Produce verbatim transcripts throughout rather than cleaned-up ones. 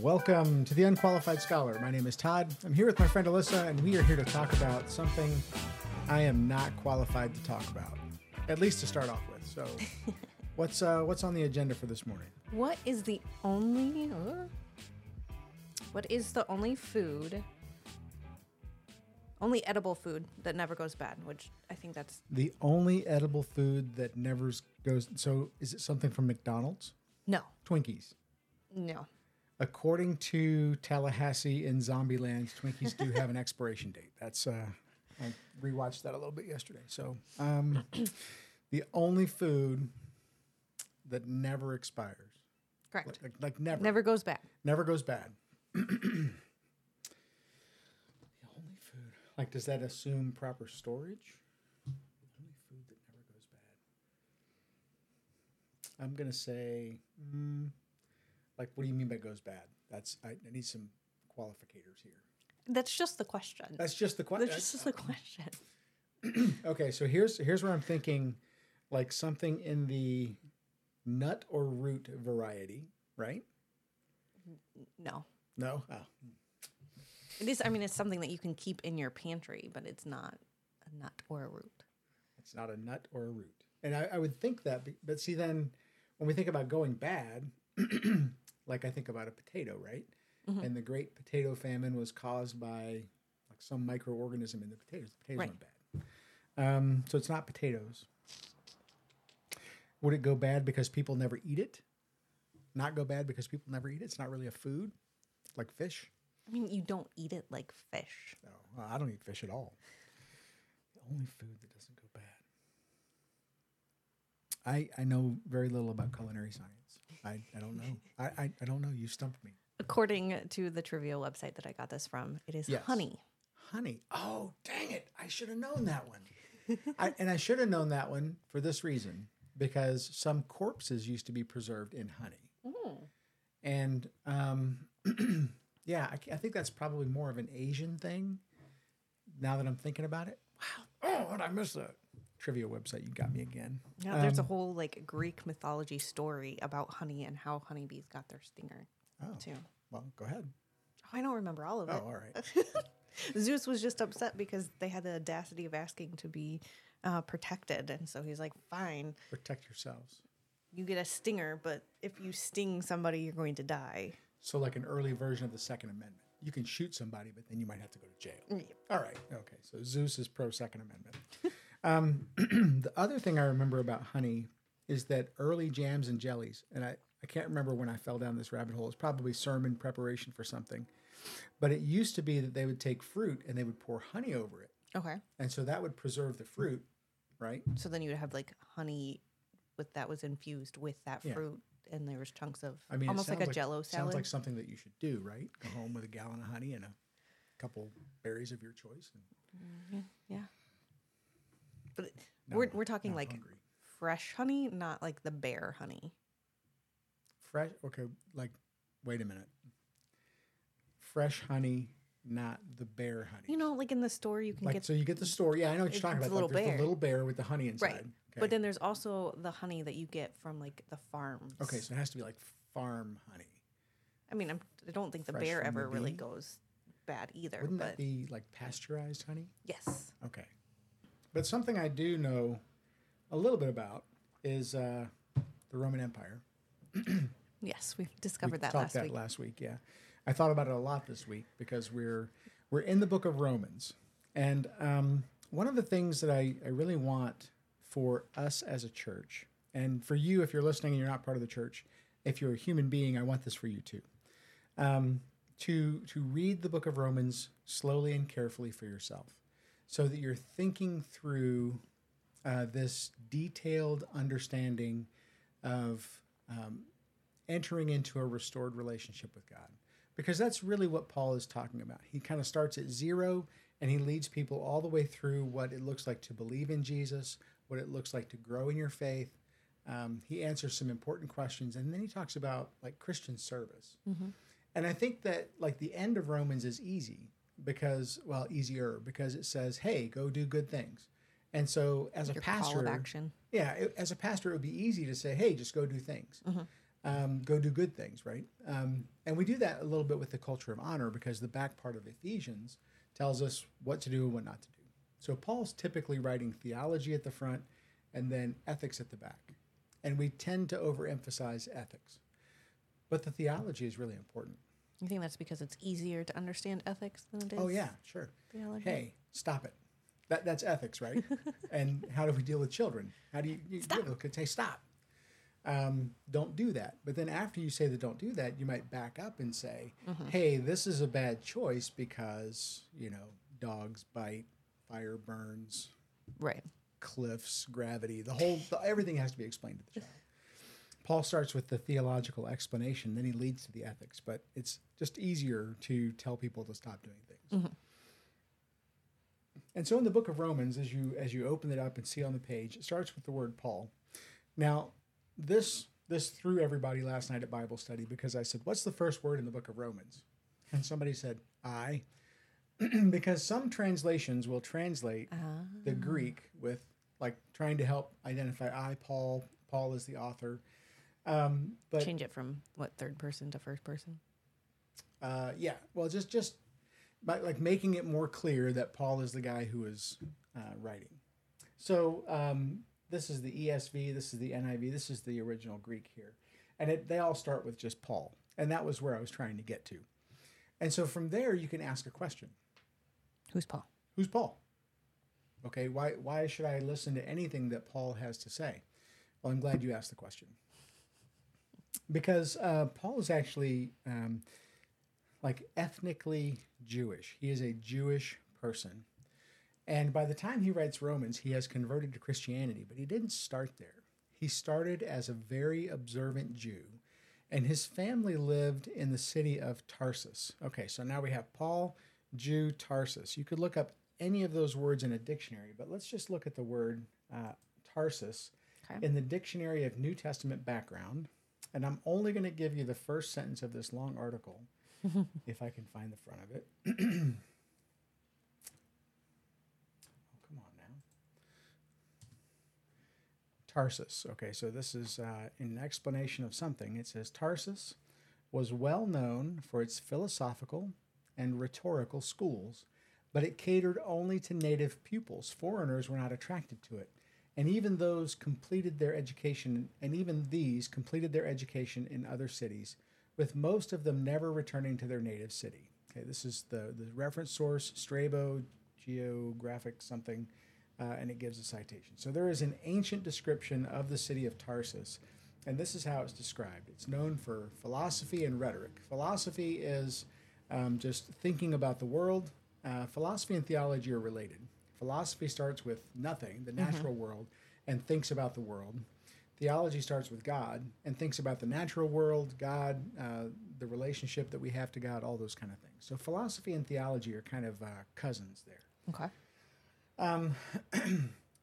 Welcome to the Unqualified Scholar. My name is Todd. I'm here with my friend Alyssa, and we are here to talk about something I am not qualified to talk about, at least to start off with. So what's uh, what's on the agenda for this morning? What is the only... Uh, what is the only food... Only edible food that never goes bad, which I think that's... The only edible food that never goes... So is it something from McDonald's? No. Twinkies? No. According to Tallahassee in Zombieland, Twinkies do have an expiration date. That's... Uh, I rewatched that a little bit yesterday. So um, the only food that never expires. Correct. Like, like never. Never goes bad. Never goes bad. Like, does that assume proper storage? Only food that never goes bad. I'm going to say, mm, like, what do you mean by goes bad? That's I, I need some qualificators here. That's just the question. That's just the question. That's just the question. Okay, so here's here's where I'm thinking, like, something in the nut or root variety, right? No. No? Oh. It is, I mean, it's something that you can keep in your pantry, but it's not a nut or a root. It's not a nut or a root. And I, I would think that, but see, then when we think about going bad, like I think about a potato, right? Mm-hmm. And the Great Potato Famine was caused by like some microorganism in the potatoes. The potatoes went right. bad. Um, so it's not potatoes. Would it go bad because people never eat it? Not go bad because people never eat it? It's not really a food, like fish? I mean, you don't eat it like fish. No, well, I don't eat fish at all. The only food that doesn't go bad. I I know very little about culinary science. I, I don't know. I, I, I don't know. You stumped me. According to the trivia website that I got this from, it is yes. honey. Honey. Oh, dang it. I should have known that one. I, and I should have known that one for this reason, because some corpses used to be preserved in honey. Mm. And... um. Yeah, I, I think that's probably more of an Asian thing, now that I'm thinking about it. Wow. Oh, and I missed that. Trivia website, you got me again. Yeah, um, there's a whole, like, Greek mythology story about honey and how honeybees got their stinger, oh, too. Well, go ahead. Oh, I don't remember all of oh, it. Oh, all right. Zeus was just upset because they had the audacity of asking to be uh, protected, and so he's like, fine. Protect yourselves. You get a stinger, but if you sting somebody, you're going to die. So like an early version of the Second Amendment. You can shoot somebody, but then you might have to go to jail. Yep. All right. Okay. So Zeus is pro-Second Amendment. um, the other thing I remember about honey is that early jams and jellies, and I, I can't remember when I fell down this rabbit hole. It's probably sermon preparation for something. But it used to be that they would take fruit and they would pour honey over it. Okay. And so that would preserve the fruit, right? So then you would have like honey with that was infused with that yeah. fruit. And there was chunks of, I mean, almost like a like, Jell-O salad. Sounds like something that you should do, right? Go home with a gallon of honey and a couple berries of your choice. And... Yeah, yeah. But no, we're we're talking like hungry. Fresh honey, not like the bare honey. Fresh, okay. Like, wait a minute. Fresh honey, not the bare honey. You know, like in the store, you can like, get. So you get the store. Yeah, I know what you're talking about. Like there's the little bear with the honey inside. Right. Okay. But then there's also the honey that you get from, like, the farms. Okay, so it has to be, like, farm honey. I mean, I'm, I don't think fresh the bear ever the really goes bad either. Wouldn't but... that be, like, pasteurized honey? Yes. Okay. But something I do know a little bit about is uh, the Roman Empire. Yes, we discovered we that last that week. We talked that last week, yeah. I thought about it a lot this week because we're, we're in the book of Romans. And um, one of the things that I, I really want... for us as a church, and for you, if you're listening and you're not part of the church, if you're a human being, I want this for you too, um, to to read the book of Romans slowly and carefully for yourself so that you're thinking through uh, this detailed understanding of um, entering into a restored relationship with God, because that's really what Paul is talking about. He kind of starts at zero, and he leads people all the way through what it looks like to believe in Jesus, what it looks like to grow in your faith. Um, he answers some important questions, and then he talks about, like, Christian service. Mm-hmm. And I think that, like, the end of Romans is easy because, well, easier because it says, hey, go do good things. And so as your a pastor, call of action. Yeah, it, as a pastor, it would be easy to say, hey, just go do things. Mm-hmm. um, go do good things, right? Um, and we do that a little bit with the culture of honor, because the back part of Ephesians tells us what to do and what not to do. So Paul's typically writing theology at the front and then ethics at the back. And we tend to overemphasize ethics. But the theology is really important. You think that's because it's easier to understand ethics than it is? Oh, yeah, sure. Theology? Hey, stop it. That, that's ethics, right? And how do we deal with children? How do you, you stop. Could say stop? Um, don't do that. But then after you say that don't do that, you might back up and say, mm-hmm. hey, this is a bad choice because, you know, dogs bite, fire burns, right? Cliffs, gravity, the whole, the, everything has to be explained to the child. Paul starts with the theological explanation, then he leads to the ethics, but it's just easier to tell people to stop doing things. Mm-hmm. And so in the book of Romans, as you as you open it up and see on the page, it starts with the word Paul. Now, this this threw everybody last night at Bible study, because I said, what's the first word in the book of Romans? And somebody said, I, because some translations will translate uh-huh. the Greek with, like, trying to help identify I, Paul, Paul is the author. Um, but change it from, what, third person to first person? Uh, yeah, well, just... just By, like making it more clear that Paul is the guy who is uh, writing. So um, this is the E S V, this is the N I V, this is the original Greek here. And it, they all start with just Paul. And that was where I was trying to get to. And so from there, you can ask a question. Who's Paul? Who's Paul? Okay, why, why should I listen to anything that Paul has to say? Well, I'm glad you asked the question. Because uh, Paul is actually... Um, like ethnically Jewish. He is a Jewish person. And by the time he writes Romans, he has converted to Christianity, but he didn't start there. He started as a very observant Jew, and his family lived in the city of Tarsus. Okay, so now we have Paul, Jew, Tarsus. You could look up any of those words in a dictionary, but let's just look at the word uh, Tarsus okay. in the Dictionary of New Testament Background, and I'm only going to give you the first sentence of this long article, if I can find the front of it. Oh, come on now. Tarsus. Okay, so this is uh, an explanation of something. It says, Tarsus was well known for its philosophical and rhetorical schools, but it catered only to native pupils. Foreigners were not attracted to it. And even those completed their education, and even these completed their education in other cities, with most of them never returning to their native city. Okay, this is the, the reference source, Strabo, Geographic something, uh, and it gives a citation. So there is an ancient description of the city of Tarsus, and this is how it's described. It's known for philosophy and rhetoric. Philosophy is um, just thinking about the world. Uh, philosophy and theology are related. Philosophy starts with nothing, the natural mm-hmm. world, and thinks about the world. Theology starts with God and thinks about the natural world, God, uh, the relationship that we have to God, all those kind of things. So philosophy and theology are kind of uh, cousins there. Okay. Um,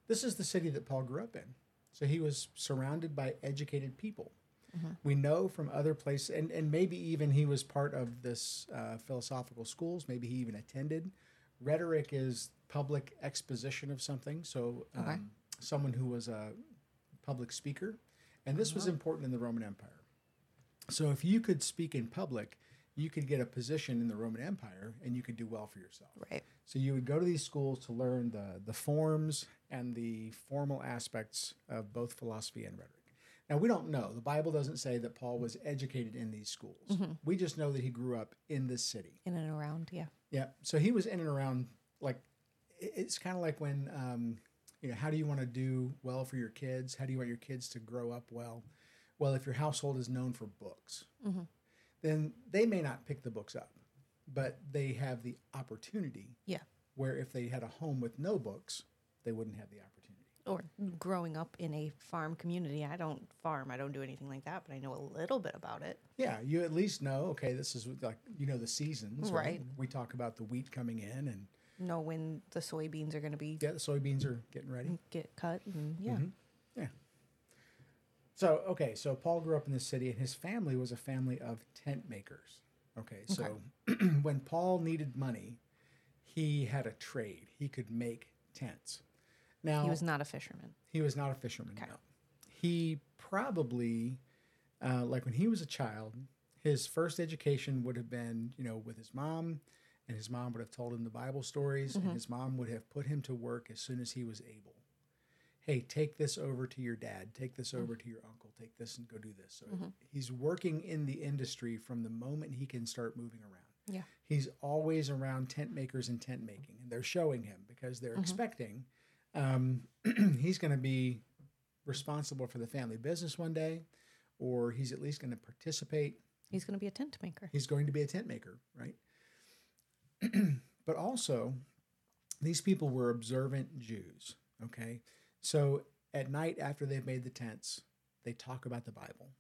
this is the city that Paul grew up in. So he was surrounded by educated people. Mm-hmm. We know from other places, and, and maybe even he was part of this uh, philosophical schools. Maybe he even attended. Rhetoric is public exposition of something. So um, okay. someone who was a... public speaker, and this was important in the Roman Empire. So if you could speak in public, you could get a position in the Roman Empire, and you could do well for yourself. Right. So you would go to these schools to learn the, the forms and the formal aspects of both philosophy and rhetoric. Now, we don't know. The Bible doesn't say that Paul was educated in these schools. Mm-hmm. We just know that he grew up in this city. In and around, yeah. Yeah. So he was in and around, like, it's kind of like when... Um, You know, how do you want to do well for your kids? How do you want your kids to grow up well? Well, if your household is known for books, mm-hmm. then they may not pick the books up, but they have the opportunity. Yeah. Where if they had a home with no books, they wouldn't have the opportunity. Or growing up in a farm community. I don't farm. I don't do anything like that, but I know a little bit about it. Yeah, you at least know, okay, this is like, you know, the seasons. Right. right? We talk about the wheat coming in and... know when the soybeans are going to be... Yeah, the soybeans are getting ready. Get cut, and yeah. Mm-hmm. Yeah. So, okay, so Paul grew up in this city, and his family was a family of tent makers. Okay, okay. So when Paul needed money, he had a trade. He could make tents. Now... He was not a fisherman. He was not a fisherman, okay. no. He probably uh, like when he was a child, his first education would have been, you know, with his mom, and his mom would have told him the Bible stories, mm-hmm. and his mom would have put him to work as soon as he was able. Hey, take this over to your dad, take this over mm-hmm. to your uncle, take this and go do this. So mm-hmm. he's working in the industry from the moment he can start moving around. Yeah. He's always around tent makers and tent making, and they're showing him because they're mm-hmm. expecting um, he's going to be responsible for the family business one day, or he's at least going to participate. He's going to be a tent maker. He's going to be a tent maker, right? But also, these people were observant Jews, okay? So at night after they've made the tents, they talk about the Bible.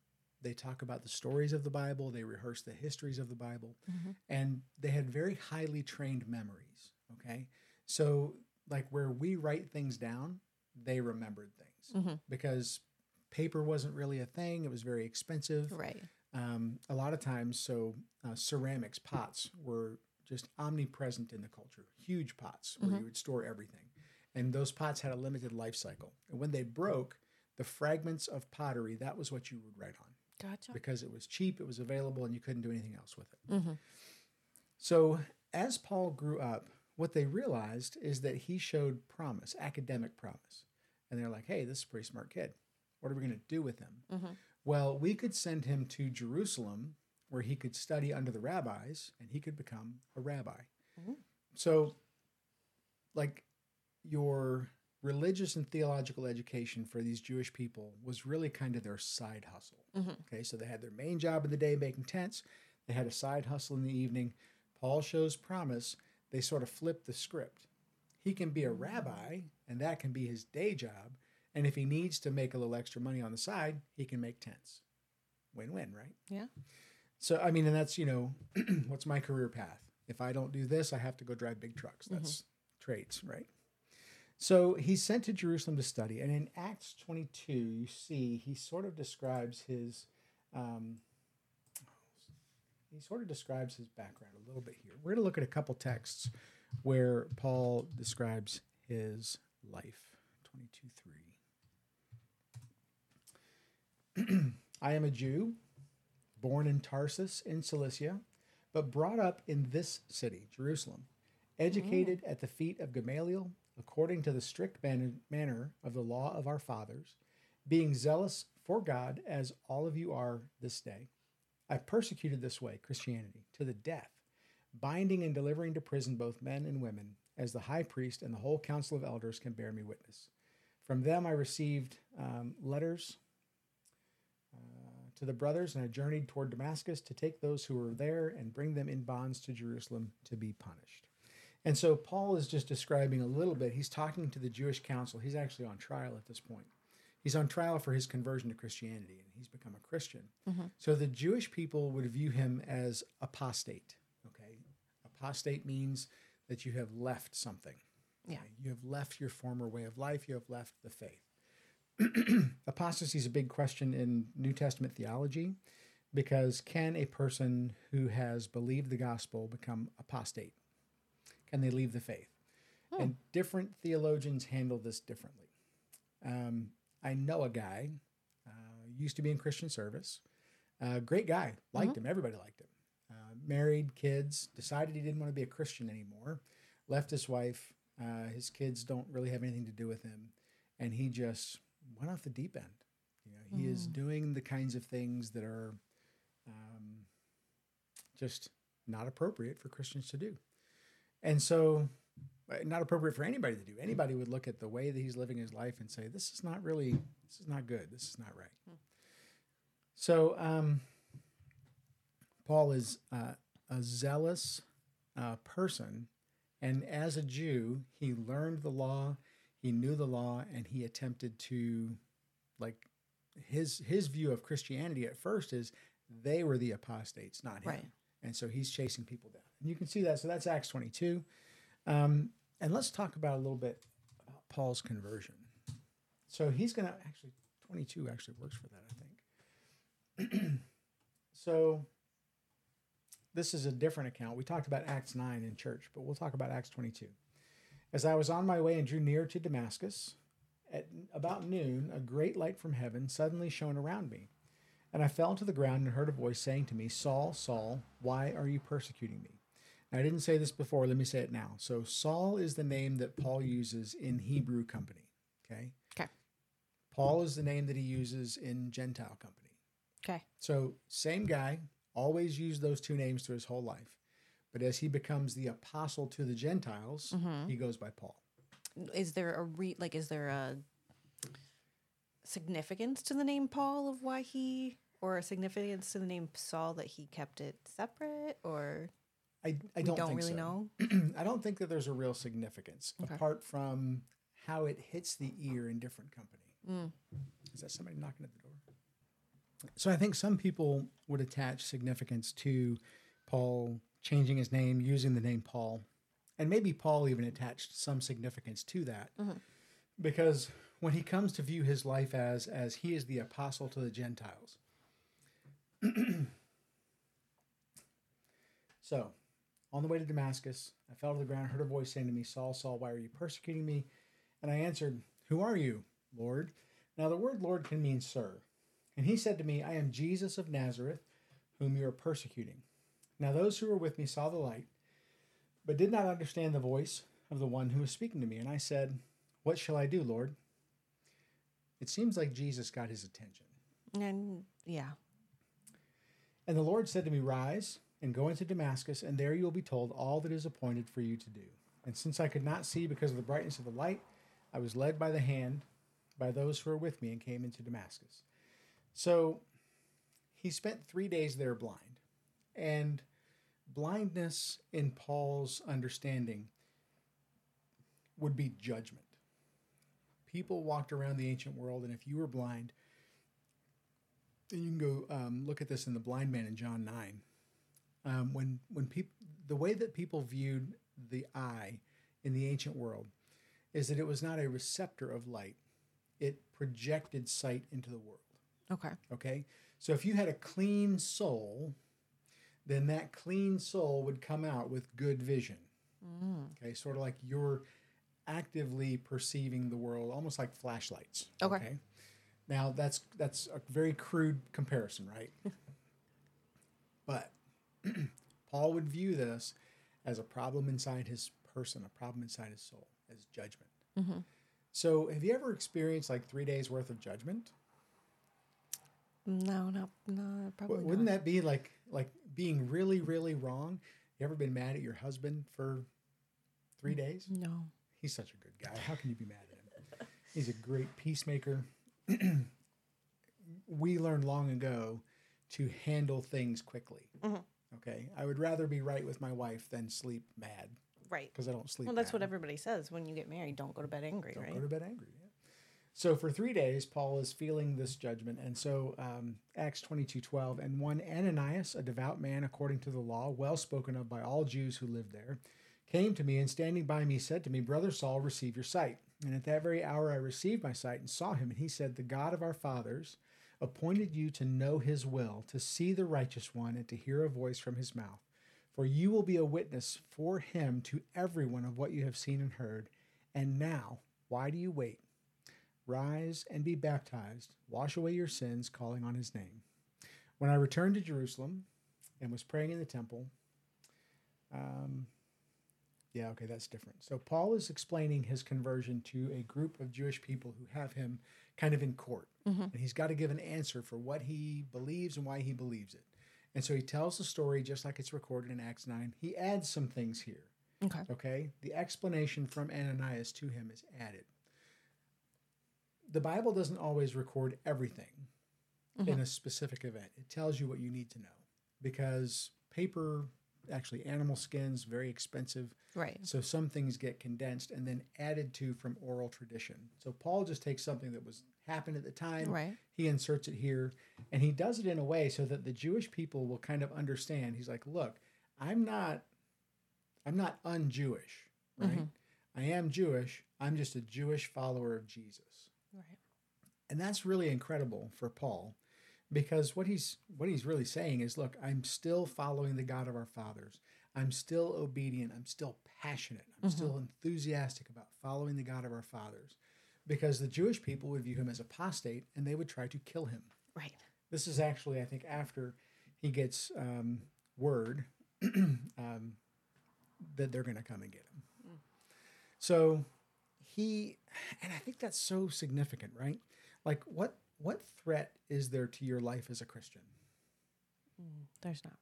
They talk about the stories of the Bible. They rehearse the histories of the Bible. Mm-hmm. And they had very highly trained memories, okay? So like where we write things down, they remembered things mm-hmm. because paper wasn't really a thing. It was very expensive. Right. Um, a lot of times, so uh, ceramics, pots were just omnipresent in the culture. Huge pots where mm-hmm. you would store everything. And those pots had a limited life cycle. And when they broke, the fragments of pottery, that was what you would write on. Gotcha. Because it was cheap, it was available, and you couldn't do anything else with it. Mm-hmm. So as Paul grew up, what they realized is that he showed promise, academic promise. And they're like, hey, this is a pretty smart kid. What are we going to do with him? Mm-hmm. Well, we could send him to Jerusalem where he could study under the rabbis and he could become a rabbi. Mm-hmm. So, like, your religious and theological education for these Jewish people was really kind of their side hustle. Mm-hmm. Okay, so they had their main job in the day making tents. They had a side hustle in the evening. Paul shows promise. They sort of flip the script. He can be a rabbi, and that can be his day job. And if he needs to make a little extra money on the side, he can make tents. Win-win, right? Yeah. So, I mean, and that's, you know, what's my career path? If I don't do this, I have to go drive big trucks. That's mm-hmm. trades, right? So he's sent to Jerusalem to study. And in Acts twenty-two, you see, he sort of describes his, um, he sort of describes his background a little bit here. We're going to look at a couple texts where Paul describes his life. twenty-two three. I am a Jew, born in Tarsus in Cilicia, but brought up in this city, Jerusalem, educated mm. at the feet of Gamaliel, according to the strict man- manner of the law of our fathers, being zealous for God as all of you are this day. I persecuted this way, Christianity, to the death, binding and delivering to prison both men and women, as the high priest and the whole council of elders can bear me witness. From them I received um, letters to the brothers, and I journeyed toward Damascus to take those who were there and bring them in bonds to Jerusalem to be punished. And so Paul is just describing a little bit. He's talking to the Jewish council. He's actually on trial at this point. He's on trial for his conversion to Christianity, and he's become a Christian. Mm-hmm. So the Jewish people would view him as apostate. Okay, apostate means that you have left something. Yeah, okay? You have left your former way of life. You have left the faith. Apostasy is a big question in New Testament theology, because can a person who has believed the gospel become apostate? Can they leave the faith? Oh. And different theologians handle this differently. Um, I know a guy, uh, used to be in Christian service, uh, great guy, liked mm-hmm. him, everybody liked him, uh, married, kids, decided he didn't want to be a Christian anymore, left his wife, uh, his kids don't really have anything to do with him, and he just went off the deep end. You know, he mm. is doing the kinds of things that are um, just not appropriate for Christians to do. And so not appropriate for anybody to do. Anybody would look at the way that he's living his life and say, this is not really, this is not good. This is not right. Mm. So um, Paul is uh, a zealous uh, person. And as a Jew, he learned the law. He knew the law, and he attempted to, like, his his view of Christianity at first is they were the apostates, not him. Right. And so he's chasing people down. And you can see that. So that's Acts twenty-two. Um, and let's talk about a little bit about Paul's conversion. So he's going to actually, twenty-two actually works for that, I think. So this is a different account. We talked about Acts nine in church, but we'll talk about Acts twenty-two. As I was on my way and drew near to Damascus, at about noon, a great light from heaven suddenly shone around me. And I fell to the ground and heard a voice saying to me, Saul, Saul, why are you persecuting me? Now, I didn't say this before. Let me say it now. So Saul is the name that Paul uses in Hebrew company. Okay. Okay. Paul is the name that he uses in Gentile company. Okay. So same guy, always used those two names through his whole life. But as he becomes the apostle to the Gentiles, mm-hmm. he goes by Paul. Is there a re- like? Is there a significance to the name Paul of why he, or a significance to the name Saul that he kept it separate, or I I don't, don't think really so. know. I don't think that there's a real significance okay. apart from how it hits the ear in different company. Mm. Is that somebody knocking at the door? So I think some people would attach significance to Paul changing his name, using the name Paul. And maybe Paul even attached some significance to that. Mm-hmm. Because when he comes to view his life as, as he is the apostle to the Gentiles. So, on the way to Damascus, I fell to the ground, heard a voice saying to me, Saul, Saul, why are you persecuting me? And I answered, Who are you, Lord? Now the word Lord can mean sir. And he said to me, I am Jesus of Nazareth, whom you are persecuting. Now those who were with me saw the light, but did not understand the voice of the one who was speaking to me. And I said, What shall I do, Lord? It seems like Jesus got his attention. And yeah. And the Lord said to me, Rise and go into Damascus, and there you will be told all that is appointed for you to do. And since I could not see because of the brightness of the light, I was led by the hand by those who were with me and came into Damascus. So he spent three days there blind. And blindness in Paul's understanding would be judgment. People walked around the ancient world, and if you were blind, and you can go um, look at this in the blind man in John nine. Um, when when people the way that people viewed the eye in the ancient world is that it was not a receptor of light; it projected sight into the world. Okay. Okay. So if you had a clean soul, then that clean soul would come out with good vision. Mm. Okay. Sort of like you're actively perceiving the world, almost like flashlights. Okay. Okay? Now that's that's a very crude comparison, right? But Paul would view this as a problem inside his person, a problem inside his soul, as judgment. Mm-hmm. So have you ever experienced like three days worth of judgment? No, no, no, probably well, wouldn't not. that be like like being really, really wrong? You ever been mad at your husband for three days? No. He's such a good guy. How can you be mad at him? He's a great peacemaker. We learned long ago to handle things quickly. Mm-hmm. Okay, I would rather be right with my wife than sleep mad. Right. Because I don't sleep Well, that's mad. What everybody says when you get married. Don't go to bed angry, don't right? Don't go to bed angry, yeah. So for three days, Paul is feeling this judgment. And so um, Acts twenty-two twelve, and one Ananias, a devout man according to the law, well spoken of by all Jews who lived there, came to me and standing by me said to me, Brother Saul, receive your sight. And at that very hour I received my sight and saw him. And he said, The God of our fathers appointed you to know his will, to see the righteous one, and to hear a voice from his mouth. For you will be a witness for him to everyone of what you have seen and heard. And now, why do you wait? Rise and be baptized, wash away your sins, calling on his name. When I returned to Jerusalem and was praying in the temple, um, yeah, okay, that's different. So Paul is explaining his conversion to a group of Jewish people who have him kind of in court. Mm-hmm. And he's got to give an answer for what he believes and why he believes it. And so he tells the story just like it's recorded in Acts nine. He adds some things here. Okay. Okay. The explanation from Ananias to him is added. The Bible doesn't always record everything mm-hmm. in a specific event. It tells you what you need to know because paper, actually animal skins, very expensive. Right. So some things get condensed and then added to from oral tradition. So Paul just takes something that was happened at the time. Right. He inserts it here and he does it in a way so that the Jewish people will kind of understand. He's like, look, I'm not, I'm not un-Jewish, right? Mm-hmm. I am Jewish. I'm just a Jewish follower of Jesus. Right. And that's really incredible for Paul because what he's what he's really saying is, look, I'm still following the God of our fathers. I'm still obedient. I'm still passionate. I'm mm-hmm. still enthusiastic about following the God of our fathers because the Jewish people would view him as apostate and they would try to kill him. Right. This is actually, I think, after he gets um, word um, that they're going to come and get him. Mm. So he, and I think that's so significant, right? Like, what what threat is there to your life as a Christian? Mm, there's not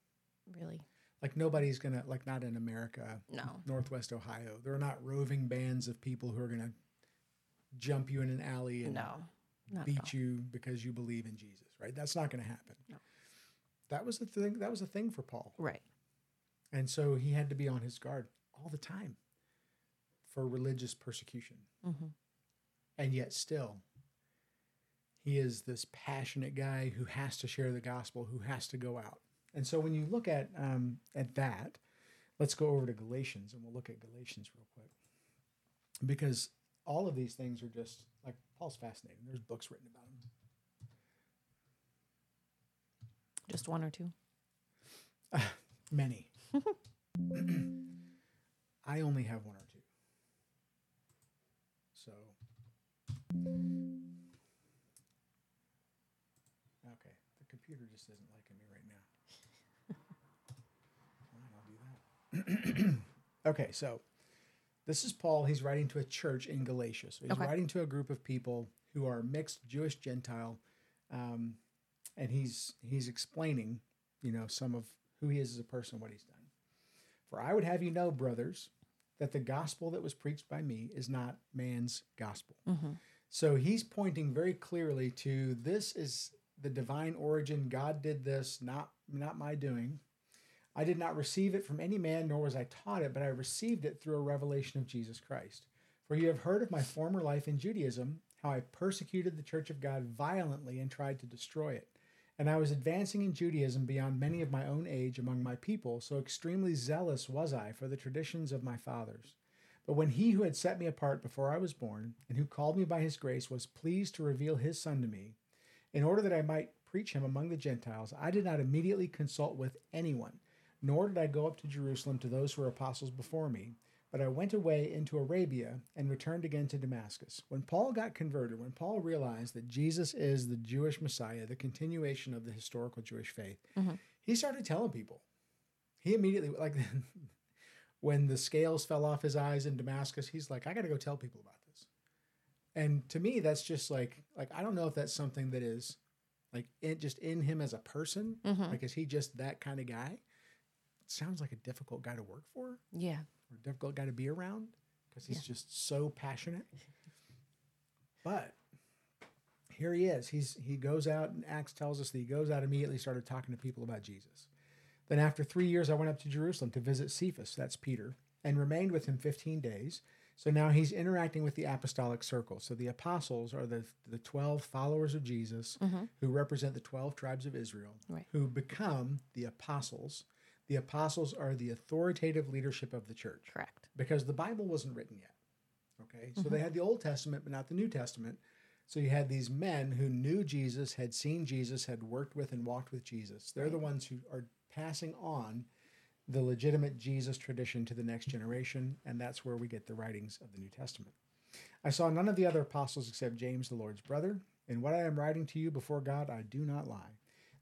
really. Like, nobody's going to, like, not in America, no. Northwest Ohio. There are not roving bands of people who are going to jump you in an alley and no, beat you because you believe in Jesus, right? That's not going to happen. No. That was the thing. That was a thing for Paul. Right. And so he had to be on his guard all the time for religious persecution. Mm-hmm. And yet still, he is this passionate guy who has to share the gospel, who has to go out. And so when you look at um, at that, let's go over to Galatians, and we'll look at Galatians real quick. Because all of these things are just, like, Paul's fascinating. There's books written about him. Just one or two? Uh, many. I only have one or two. So, okay, the computer just isn't liking me right now. Fine, I'll do that. Okay, so this is Paul. He's writing to a church in Galatia. So he's okay. writing to a group of people who are mixed Jewish Gentile, um, and he's he's explaining, you know, some of who he is as a person, what he's done. For I would have you know, brothers, that the gospel that was preached by me is not man's gospel. Mm-hmm. So he's pointing very clearly to this is the divine origin. God did this, not not my doing. I did not receive it from any man, nor was I taught it, but I received it through a revelation of Jesus Christ. For you have heard of my former life in Judaism, how I persecuted the church of God violently and tried to destroy it. And I was advancing in Judaism beyond many of my own age among my people, so extremely zealous was I for the traditions of my fathers. But when he who had set me apart before I was born, and who called me by his grace, was pleased to reveal his son to me, in order that I might preach him among the Gentiles, I did not immediately consult with anyone, nor did I go up to Jerusalem to those who were apostles before me, but I went away into Arabia and returned again to Damascus. When Paul got converted, when Paul realized that Jesus is the Jewish Messiah, the continuation of the historical Jewish faith, mm-hmm. he started telling people. He immediately, like, when the scales fell off his eyes in Damascus, he's like, I got to go tell people about this. And to me, that's just like, like I don't know if that's something that is, like, it just in him as a person. Mm-hmm. Like, is he just that kind of guy? Sounds like a difficult guy to work for. Yeah. Or a difficult guy to be around because he's yeah. just so passionate. But here he is. He's he goes out, and Acts tells us that he goes out immediately, started talking to people about Jesus. Then after three years, I went up to Jerusalem to visit Cephas, that's Peter, and remained with him fifteen days. So now he's interacting with the apostolic circle. So the apostles are the, the twelve followers of Jesus mm-hmm. who represent the twelve tribes of Israel, right. who become the apostles. The apostles are the authoritative leadership of the church. Correct. Because the Bible wasn't written yet. Okay? So mm-hmm. they had the Old Testament, but not the New Testament. So you had these men who knew Jesus, had seen Jesus, had worked with and walked with Jesus. They're right. the ones who are passing on the legitimate Jesus tradition to the next generation, and that's where we get the writings of the New Testament. I saw none of the other apostles except James, the Lord's brother. And what I am writing to you before God, I do not lie.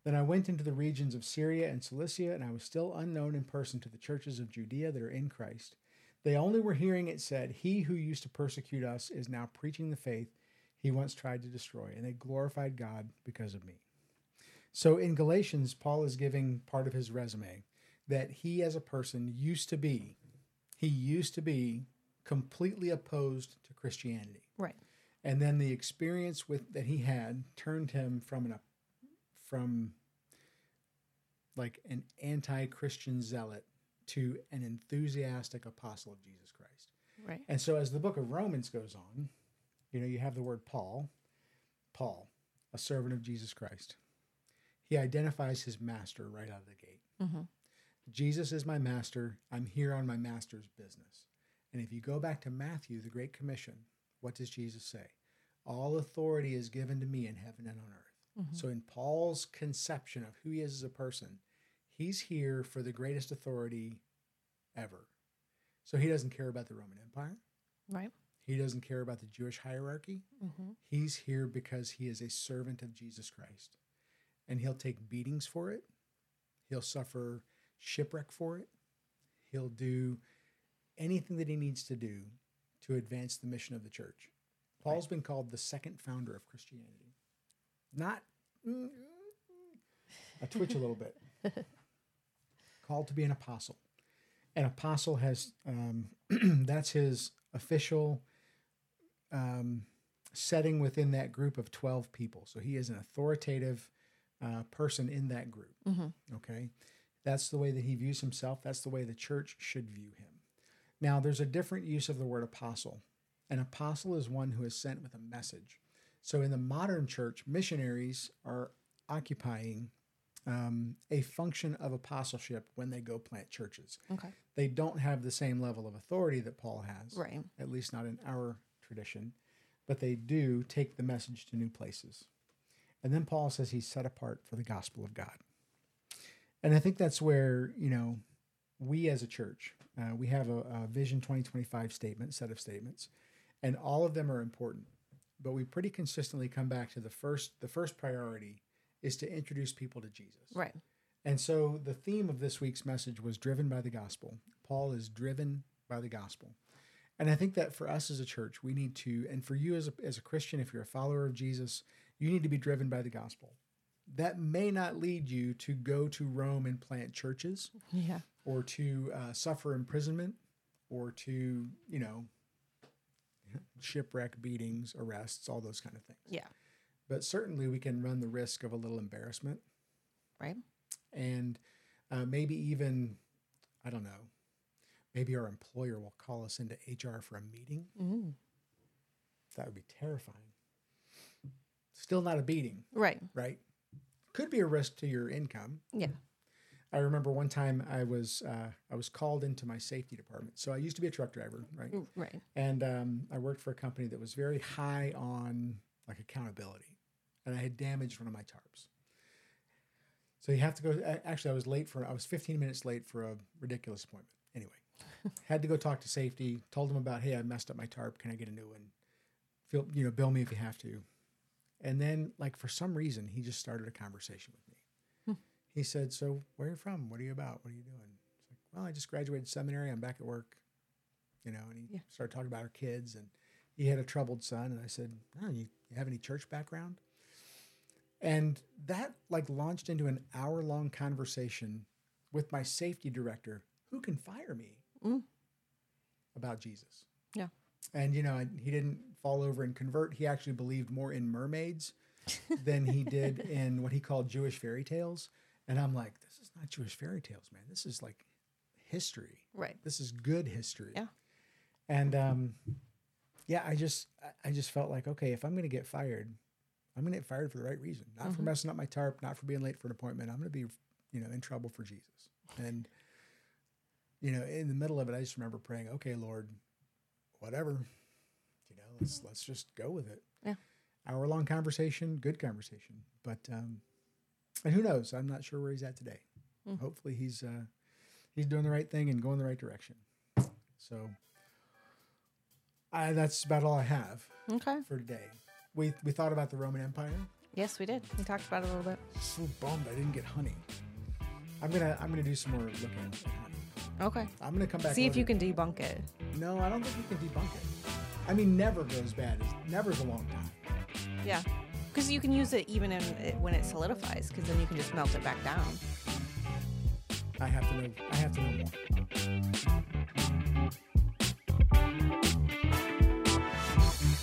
Then I went into the regions of Syria and Cilicia, and I was still unknown in person to the churches of Judea that are in Christ. They only were hearing it said, he who used to persecute us is now preaching the faith he once tried to destroy, and they glorified God because of me. So in Galatians, Paul is giving part of his resume that he as a person used to be, he used to be completely opposed to Christianity. Right. And then the experience with that he had turned him from an from like an anti-Christian zealot to an enthusiastic apostle of Jesus Christ. Right. And so as the book of Romans goes on, you know, you have the word Paul, Paul, a servant of Jesus Christ. He identifies his master right out of the gate. Mm-hmm. Jesus is my master. I'm here on my master's business. And if you go back to Matthew, the Great Commission, what does Jesus say? All authority is given to me in heaven and on earth. Mm-hmm. So in Paul's conception of who he is as a person, he's here for the greatest authority ever. So he doesn't care about the Roman Empire. Right. He doesn't care about the Jewish hierarchy. Mm-hmm. He's here because he is a servant of Jesus Christ. and he'll take beatings for it. He'll suffer shipwreck for it. He'll do anything that he needs to do to advance the mission of the church. Paul's been called the second founder of Christianity. Not mm, I twitch a little bit. Called to be an apostle. An apostle has, um, that's his official um, setting within that group of twelve people. So he is an authoritative uh, person in that group. Mm-hmm. Okay. That's the way that he views himself. That's the way the church should view him. Now, there's a different use of the word apostle. An apostle is one who is sent with a message. So in the modern church, missionaries are occupying um, a function of apostleship when they go plant churches. Okay. They don't have the same level of authority that Paul has, right? At least not in our tradition, but they do take the message to new places. And then Paul says he's set apart for the gospel of God. And I think that's where, you know, we as a church, uh, we have a, a Vision twenty twenty-five statement, set of statements, and all of them are important. But we pretty consistently come back to the first, the first priority is to introduce people to Jesus. Right. And so the theme of this week's message was driven by the gospel. Paul is driven by the gospel. And I think that for us as a church, we need to, and for you as a, as a Christian, if you're a follower of Jesus, you need to be driven by the gospel. That may not lead you to go to Rome and plant churches, yeah, or to uh, suffer imprisonment, or to, you know, shipwreck, beatings, arrests, all those kind of things. Yeah. But certainly we can run the risk of a little embarrassment. Right. And uh, maybe even, I don't know, maybe our employer will call us into H R for a meeting. Mm. That would be terrifying. Still not a beating. Right. Right. Could be a risk to your income. Yeah. I remember one time I was uh, I was called into my safety department. So I used to be a truck driver, right? Right. And um, I worked for a company that was very high on like accountability, and I had damaged one of my tarps. So you have to go. Actually, I was late for I was fifteen minutes late for a ridiculous appointment. Anyway, had to go talk to safety. Told them about, hey, I messed up my tarp. Can I get a new one? Feel, you know, bill me if you have to. And then, like, for some reason, he just started a conversation with me. Hmm. He said, so where are you from? What are you about? What are you doing? It's like, well, I just graduated seminary. I'm back at work, you know, and he yeah. started talking about our kids. And he had a troubled son. And I said, oh, you, you have any church background? And that, like, launched into an hour-long conversation with my safety director, who can fire me, mm. about Jesus. Yeah. And, you know, he didn't fall over and convert. He actually believed more in mermaids than he did in what he called Jewish fairy tales. And I'm like, this is not Jewish fairy tales, man. This is like history. Right. This is good history. Yeah. And, um, yeah, I just I just felt like, okay, if I'm going to get fired, I'm going to get fired for the right reason. Not mm-hmm. for messing up my tarp, not for being late for an appointment. I'm going to be, you know, in trouble for Jesus. And, you know, in the middle of it, I just remember praying, okay, Lord, whatever, you know, let's let's just go with it. Yeah. Hour long conversation, good conversation. But um, and who knows? I'm not sure where he's at today. Mm. Hopefully he's uh, he's doing the right thing and going the right direction. So I, that's about all I have. Okay. For today. We we thought about the Roman Empire. Yes, we did. We talked about it a little bit. So bummed I didn't get honey. I'm gonna I'm gonna do some more looking at honey. Okay. I'm going to come back. See if later. You can debunk it. No, I don't think you can debunk it. I mean, never goes bad. Never's a long time. Yeah. Because you can use it even in it, when it solidifies, because then you can just melt it back down. I have to know. I have to know more.